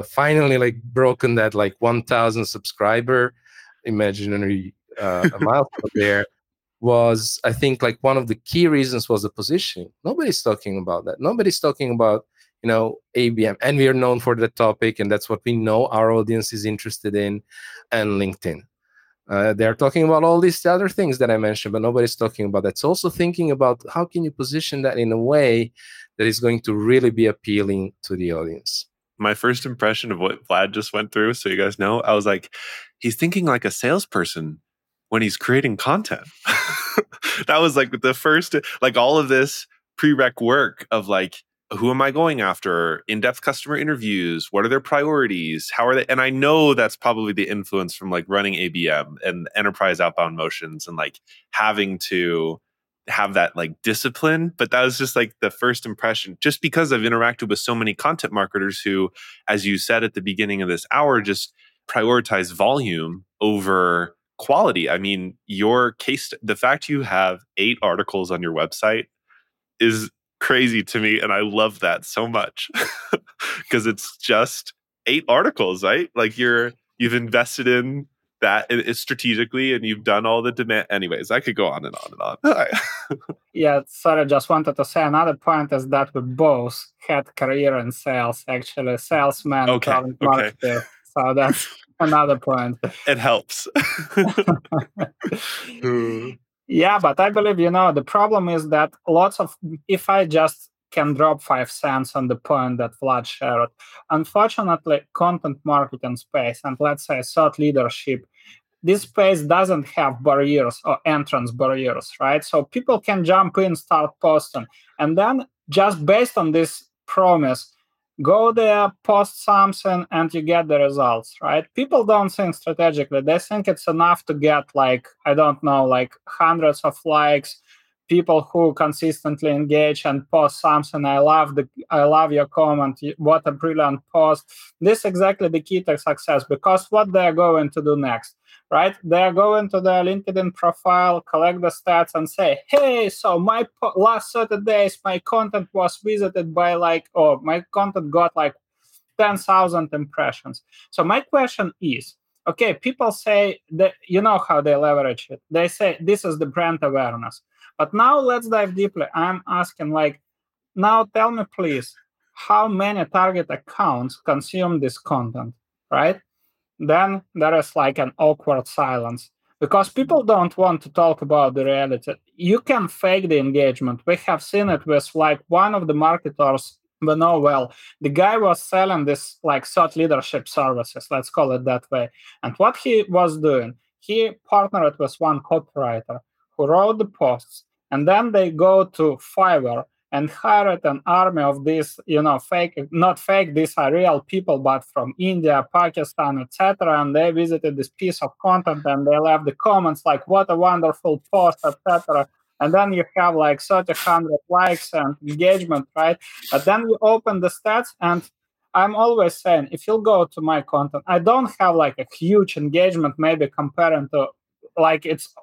finally broken that 1,000 subscriber imaginary milestone there, was I think one of the key reasons was the positioning. Nobody's talking about that. Nobody's talking about you know, ABM. And we are known for that topic, and that's what we know our audience is interested in. And LinkedIn. They're talking about all these other things that I mentioned, but nobody's talking about that. So also thinking about how can you position that in a way that is going to really be appealing to the audience. My first impression of what Vlad just went through, so you guys know, I was like, he's thinking like a salesperson when he's creating content. That was like the first, like all of this prereq work of like, who am I going after? In-depth customer interviews. What are their priorities? How are they? And I know that's probably the influence from like running ABM and enterprise outbound motions and like having to have that like discipline. But that was just like the first impression, just because I've interacted with so many content marketers who, as you said at the beginning of this hour, just prioritize volume over quality. I mean, your case, the fact you have 8 articles on your website is crazy to me, and I love that so much because it's just 8 articles, right? Like you've invested in that strategically, and you've done all the demand. Anyways, I could go on and on and on. Yeah, sorry, just wanted to say another point is that we both had career in sales, actually, salesman, talent marketer. So that's another point. It helps. Yeah, but I believe, you know, the problem is that lots of, if I just can drop 5 cents on the point that Vlad shared, unfortunately, content marketing space and let's say thought leadership, this space doesn't have barriers or entrance barriers, right? So people can jump in, start posting, and then just based on this promise, go there, post something, and you get the results, right? People don't think strategically. They think it's enough to get, like, I don't know, like hundreds of likes, people who consistently engage and post something. I love your comment. What a brilliant post. This is exactly the key to success, because what they're going to do next, right? They're going to their LinkedIn profile, collect the stats, and say, hey, so my last 30 days, my content was visited by like, or my content got like 10,000 impressions. So my question is, okay, people say that, you know how they leverage it. They say this is the brand awareness. But now let's dive deeply. I'm asking, like, now tell me, please, how many target accounts consume this content, right? Then there is like an awkward silence because people don't want to talk about the reality. You can fake the engagement. We have seen it with like one of the marketers we know well. The guy was selling this like thought leadership services, let's call it that way. And what he was doing, he partnered with one copywriter who wrote the posts, and then they go to Fiverr and hired an army of these, you know, fake, not fake, these are real people, but from India, Pakistan, etc. And they visited this piece of content and they left the comments like, what a wonderful post, etc. And then you have like 300 likes and engagement, right? But then we open the stats, and I'm always saying, if you go to my content, I don't have like a huge engagement, maybe comparing to, like, it's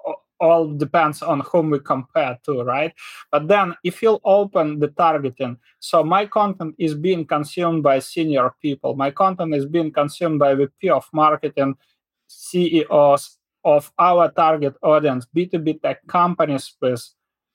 all depends on whom we compare to, right? But then if you'll open the targeting, so my content is being consumed by senior people. My content is being consumed by VP of marketing, CEOs of our target audience, B2B tech companies with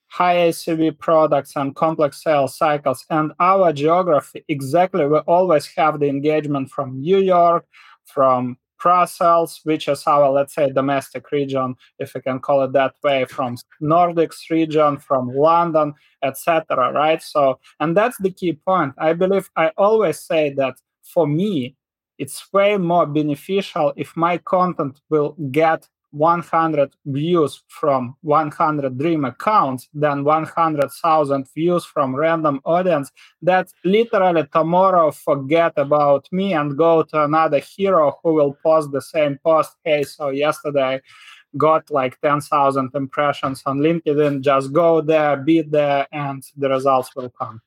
high ACV products and complex sales cycles. And our geography, exactly, we always have the engagement from New York, from Brussels, which is our, let's say, domestic region, if we can call it that way, from Nordics region, from London, etc., right? So, and that's the key point. I believe I always say that for me, it's way more beneficial if my content will get 100 views from 100 dream accounts than 100,000 views from random audience that literally tomorrow forget about me and go to another hero who will post the same post. Hey, so yesterday got like 10,000 impressions on LinkedIn. Just go there, be there, and the results will come.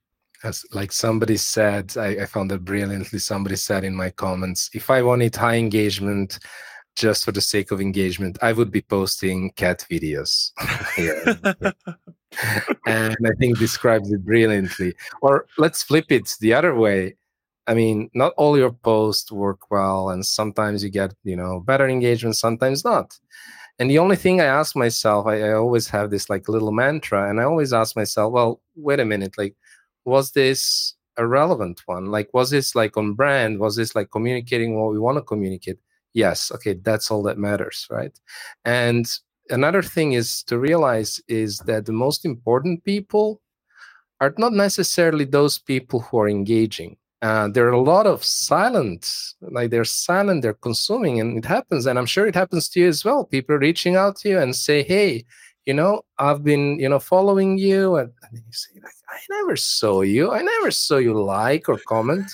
As like somebody said, I found that brilliantly. Somebody said in my comments, if I wanted high engagement, just for the sake of engagement, I would be posting cat videos. And I think describes it brilliantly. Or let's flip it the other way. I mean, not all your posts work well, and sometimes you get, you know, better engagement, sometimes not. And the only thing I ask myself, I always have this like little mantra, and I always ask myself, well, wait a minute, like, was this a relevant one? Like, was this like on brand? Was this like communicating what we want to communicate? Yes. Okay. That's all that matters, right? And another thing is to realize is that the most important people are not necessarily those people who are engaging. There are a lot of silent, like they're silent, they're consuming, and it happens. And I'm sure it happens to you as well. People are reaching out to you and say, hey, you know, I've been, you know, following you. And you say, like, I never saw you. I never saw you like or comment.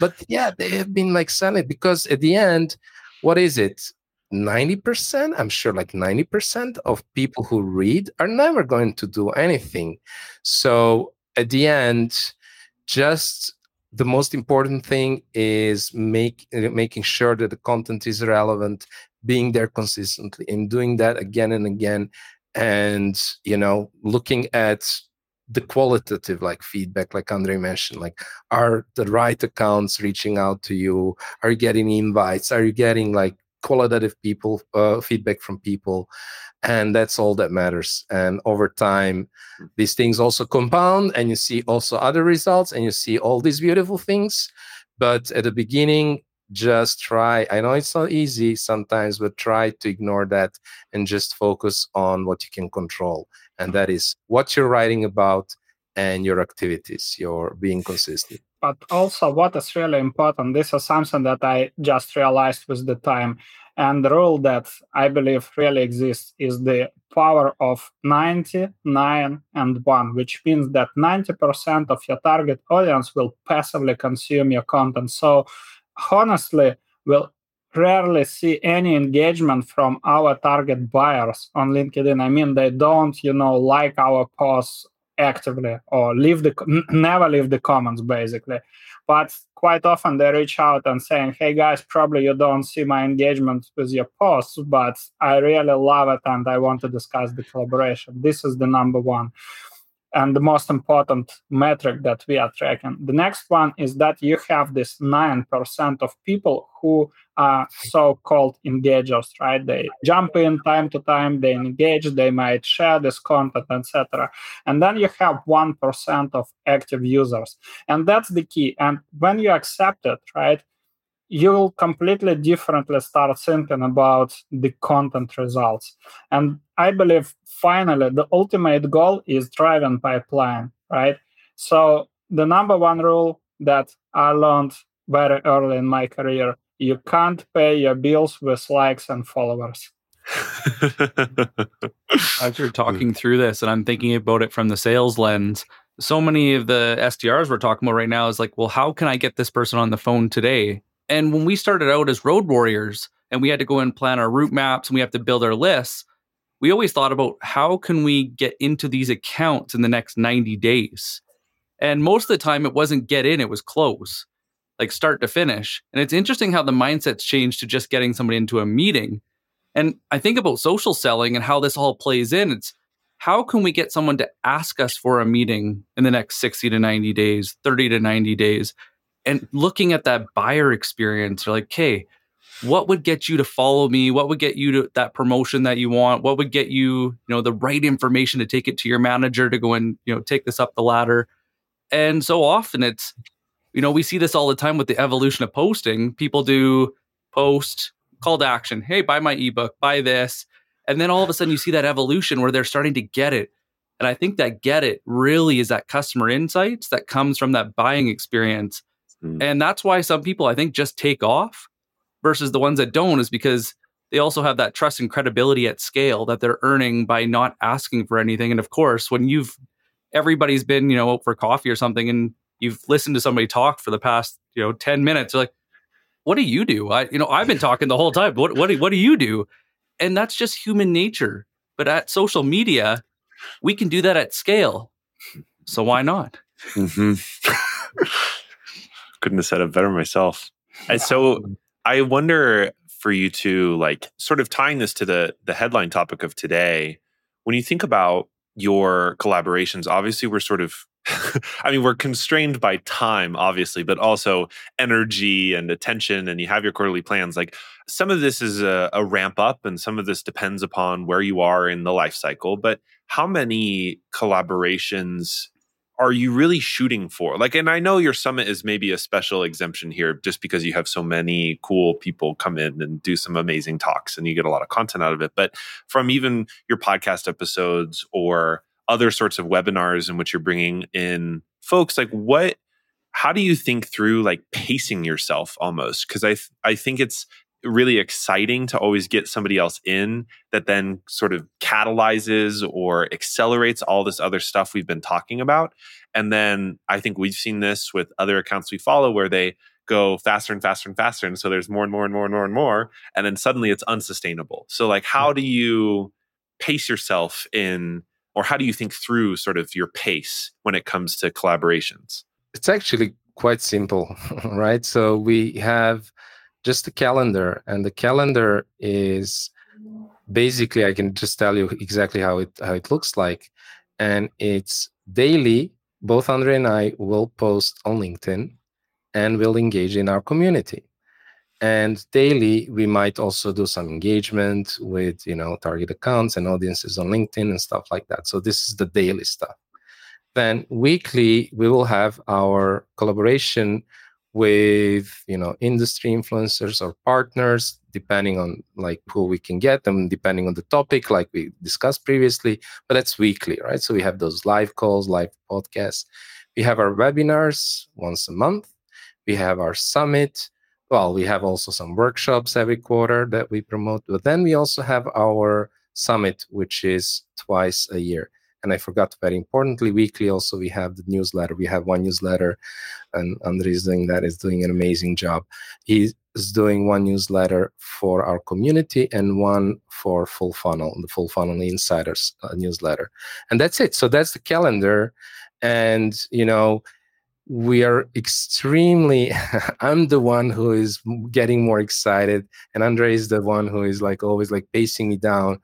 But yeah, they have been like silent because at the end, what is it? 90%, I'm sure like 90% of people who read are never going to do anything. So at the end, just the most important thing is making sure that the content is relevant, being there consistently and doing that again and again. And, you know, looking at the qualitative like feedback, like Andrei mentioned, like are the right accounts reaching out to you? Are you getting invites? Are you getting like qualitative people feedback from people? And that's all that matters. And over time, these things also compound and you see also other results and you see all these beautiful things. But at the beginning, just try. I know it's not easy sometimes, but try to ignore that and just focus on what you can control. And that is what you're writing about and your activities, your being consistent. But also what is really important, this is something that I just realized with the time. And the rule that I believe really exists is the power of 90, 9, and 1, which means that 90% of your target audience will passively consume your content. So honestly, we'll rarely see any engagement from our target buyers on LinkedIn. I mean, they don't, you know, like our posts actively or leave the never leave the comments basically, but quite often they reach out and saying, hey guys, probably you don't see my engagement with your posts, but I really love it and I want to discuss the collaboration. This is the number one and the most important metric that we are tracking. The next one is that you have this 9% of people who are so-called engagers, right? They jump in time to time, they engage, they might share this content, etc. And then you have 1% of active users. And that's the key. And when you accept it, right, you will completely differently start thinking about the content results. And I believe finally the ultimate goal is driving pipeline, right? So the number one rule that I learned very early in my career, you can't pay your bills with likes and followers. As you're talking through this and I'm thinking about it from the sales lens, so many of the SDRs we're talking about right now is like, well, how can I get this person on the phone today? And when we started out as road warriors and we had to go and plan our route maps and we have to build our lists, we always thought about how can we get into these accounts in the next 90 days? And most of the time it wasn't get in, it was close, like start to finish. And it's interesting how the mindset's changed to just getting somebody into a meeting. And I think about social selling and how this all plays in. It's how can we get someone to ask us for a meeting in the next 60 to 90 days, 30 to 90 days? And looking at that buyer experience, you're like, hey, what would get you to follow me? What would get you to that promotion that you want? What would get you, you know, the right information to take it to your manager to go and, you know, take this up the ladder? And so often it's, you know, we see this all the time with the evolution of posting. People do post, call to action. Hey, buy my ebook, buy this. And then all of a sudden you see that evolution where they're starting to get it. And I think that get it really is that customer insights that comes from that buying experience. And that's why some people, I think, just take off versus the ones that don't is because they also have that trust and credibility at scale that they're earning by not asking for anything. And of course, when everybody's been, you know, out for coffee or something and you've listened to somebody talk for the past, you know, 10 minutes, you're like, what do you do? I've been talking the whole time. What do you do? And that's just human nature. But at social media, we can do that at scale. So why not? Mm-hmm. Couldn't have said it better myself. And so I wonder for you two, like sort of tying this to the headline topic of today, when you think about your collaborations, obviously we're sort of, I mean, we're constrained by time, obviously, but also energy and attention, and you have your quarterly plans. Like some of this is a ramp up and some of this depends upon where you are in the life cycle, but how many collaborations are you really shooting for? Like, and I know your summit is maybe a special exemption here just because you have so many cool people come in and do some amazing talks and you get a lot of content out of it. But from even your podcast episodes or other sorts of webinars in which you're bringing in folks, like what, how do you think through like pacing yourself almost? Because I think it's really exciting to always get somebody else in that then sort of catalyzes or accelerates all this other stuff we've been talking about. And then I think we've seen this with other accounts we follow where they go faster and faster and faster. And so there's more and more and more and more and more. And then suddenly it's unsustainable. So like, how do you pace yourself in, or how do you think through sort of your pace when it comes to collaborations? It's actually quite simple, right? So we have just a calendar, and the calendar is basically, I can just tell you exactly how it looks like. And it's daily, both Andrei and I will post on LinkedIn and we'll engage in our community. And daily, we might also do some engagement with, you know, target accounts and audiences on LinkedIn and stuff like that. So this is the daily stuff. Then weekly, we will have our collaboration with, you know, industry influencers or partners, depending on like who we can get and depending on the topic, like we discussed previously, but that's weekly, right? So we have those live calls, live podcasts. We have our webinars once a month. We have our summit. Well, we have also some workshops every quarter that we promote, but then we also have our summit, which is twice a year. And I forgot, very importantly, weekly also we have the newsletter. We have one newsletter, and Andrei is doing an amazing job. He is doing one newsletter for our community and one for Full Funnel, the Full Funnel Insiders newsletter. And that's it. So that's the calendar. And, you know, we are extremely, I'm the one who is getting more excited, and Andrei is the one who is like always like pacing me down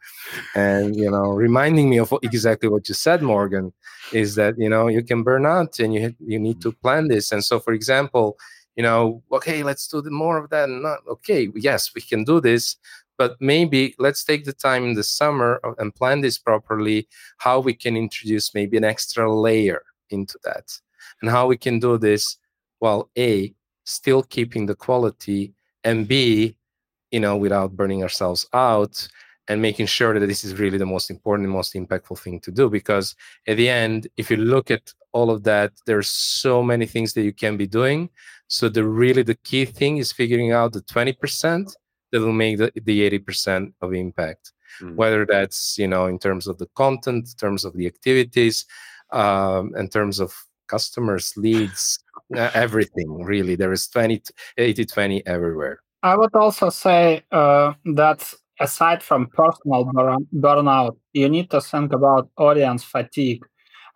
and, you know, reminding me of exactly what you said, Morgan, is that, you know, you can burn out and you need to plan this. And so, for example, you know, okay, let's do more of that. And not, okay, yes, we can do this, but maybe let's take the time in the summer and plan this properly, how we can introduce maybe an extra layer into that. And how we can do this while A, still keeping the quality, and B, you know, without burning ourselves out and making sure that this is really the most important and most impactful thing to do. Because at the end, if you look at all of that, there's so many things that you can be doing. So the key thing is figuring out the 20% that will make the 80% of impact, whether that's, you know, in terms of the content, in terms of the activities, in terms of customers, leads, everything, really. There is 80-20 everywhere. I would also say that aside from personal burnout, you need to think about audience fatigue.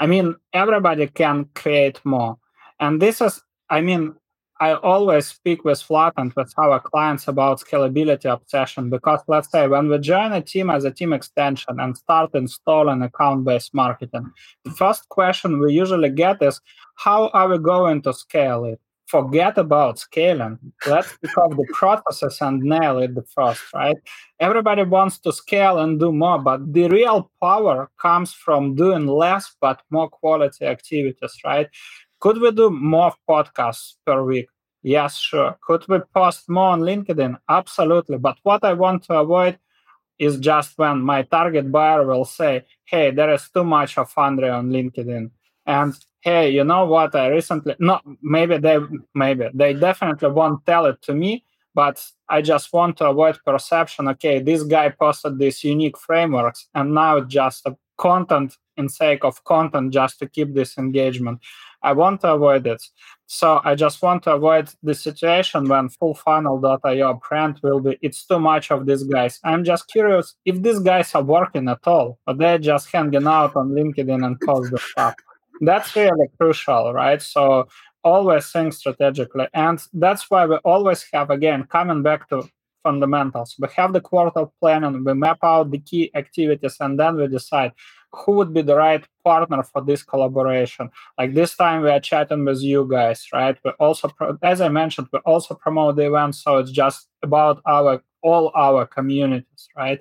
I mean, everybody can create more. And this is, I mean, I always speak with Vlad and with our clients about scalability obsession, because let's say when we join a team as a team extension and start installing account-based marketing, the first question we usually get is, how are we going to scale it? Forget about scaling. Let's pick up the processes and nail it the first, right? Everybody wants to scale and do more, but the real power comes from doing less but more quality activities, right? Could we do more podcasts per week? Yes, sure. Could we post more on LinkedIn? Absolutely. But what I want to avoid is just when my target buyer will say, hey, there is too much of Andrei on LinkedIn. And hey, you know what? I recently, no, maybe they definitely won't tell it to me, but I just want to avoid perception. Okay, this guy posted these unique frameworks and now it's just a content in sake of content just to keep this engagement. I want to avoid it. So I just want to avoid the situation when fullfunnel.io brand will be, it's too much of these guys. I'm just curious if these guys are working at all, or they're just hanging out on LinkedIn and post the stuff. That's really crucial, right? So always think strategically. And that's why we always have, again, coming back to fundamentals. We have the quarter plan and we map out the key activities, and then we decide who would be the right partner for this collaboration. Like this time we are chatting with you guys, right? We also, as I mentioned, we also promote the event. So it's just about all our communities, right?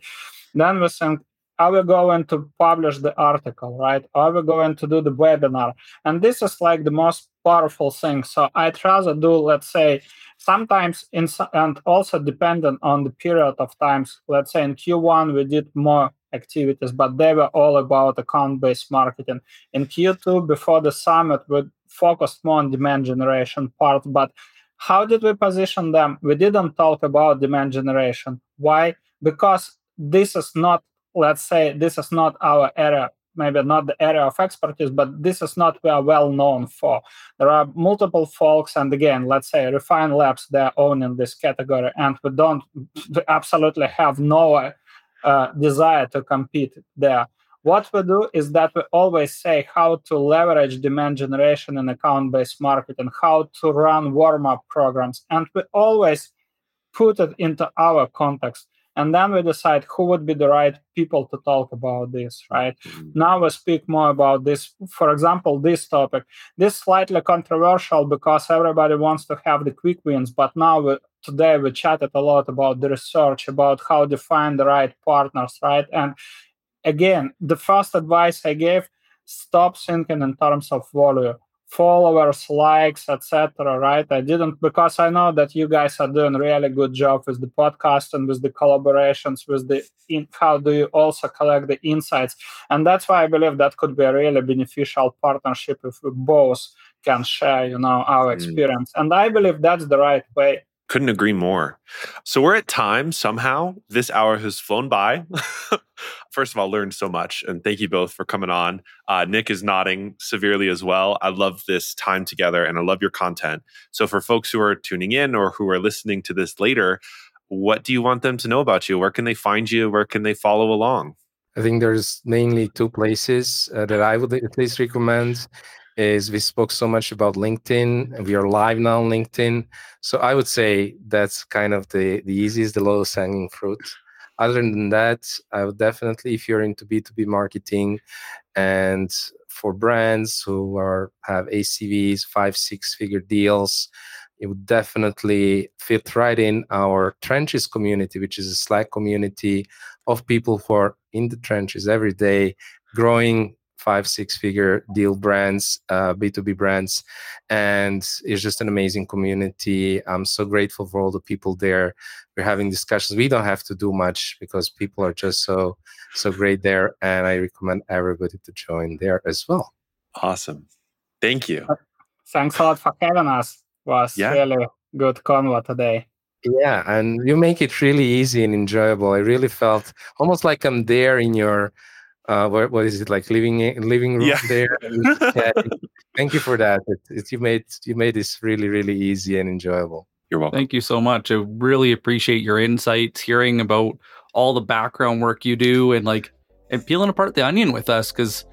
Then we think Are we going to publish the article, right? Are we going to do the webinar? And this is like the most powerful thing. So I'd rather do, let's say, sometimes, and also dependent on the period of times, let's say in Q1, we did more activities, but they were all about account-based marketing. In Q2, before the summit, we focused more on demand generation part, but how did we position them? We didn't talk about demand generation. Why? Because this is not, let's say, this is not our area, maybe not the area of expertise, but this is not we are well known for. There are multiple folks, and again, let's say Refine Labs, they're owning this category, and we absolutely have no desire to compete there. What we do is that we always say how to leverage demand generation in account-based marketing, how to run warm-up programs, and we always put it into our context. And then we decide who would be the right people to talk about this, right? Now we speak more about this. For example, this topic. This is slightly controversial because everybody wants to have the quick wins. But now, today, we chatted a lot about the research, about how to find the right partners, right? And again, the first advice I gave, stop thinking in terms of volume. Followers, likes, etc. Right? I didn't, because I know that you guys are doing a really good job with the podcast and with the collaborations, with the how do you also collect the insights. And that's why I believe that could be a really beneficial partnership if we both can share, our experience. And I believe that's the right way. Couldn't agree more. So we're at time somehow. This hour has flown by. First of all, learned so much. And thank you both for coming on. Nick is nodding severely as well. I love this time together and I love your content. So for folks who are tuning in or who are listening to this later, what do you want them to know about you? Where can they find you? Where can they follow along? I think there's mainly two places that I would at least recommend. Is we spoke so much about LinkedIn and we are live now on LinkedIn. So I would say that's kind of the easiest, the lowest hanging fruit. Other than that, I would definitely, if you're into B2B marketing and for brands who have ACVs, 5-6 figure deals, it would definitely fit right in our Trenches community, which is a Slack community of people who are in the trenches every day, growing 5-6 figure deal brands, B2B brands. And it's just an amazing community. I'm so grateful for all the people there. We're having discussions. We don't have to do much because people are just so great there. And I recommend everybody to join there as well. Awesome. Thank you. Thanks a lot for having us. It was really good convo today. Yeah, and you make it really easy and enjoyable. I really felt almost like I'm there in your what is it, like living room there? Yeah. Thank you for that. You made this really, really easy and enjoyable. You're welcome. Thank you so much. I really appreciate your insights, hearing about all the background work you do and peeling apart the onion with us, because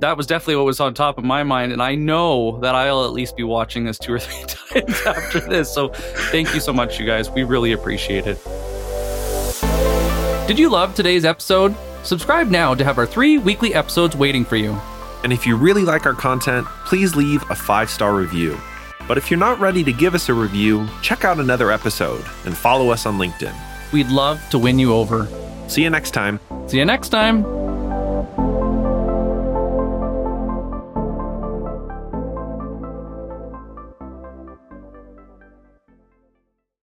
that was definitely what was on top of my mind. And I know that I'll at least be watching this 2 or 3 times after this. So thank you so much, you guys. We really appreciate it. Did you love today's episode? Subscribe now to have our 3 weekly episodes waiting for you. And if you really like our content, please leave a 5-star review. But if you're not ready to give us a review, check out another episode and follow us on LinkedIn. We'd love to win you over. See you next time.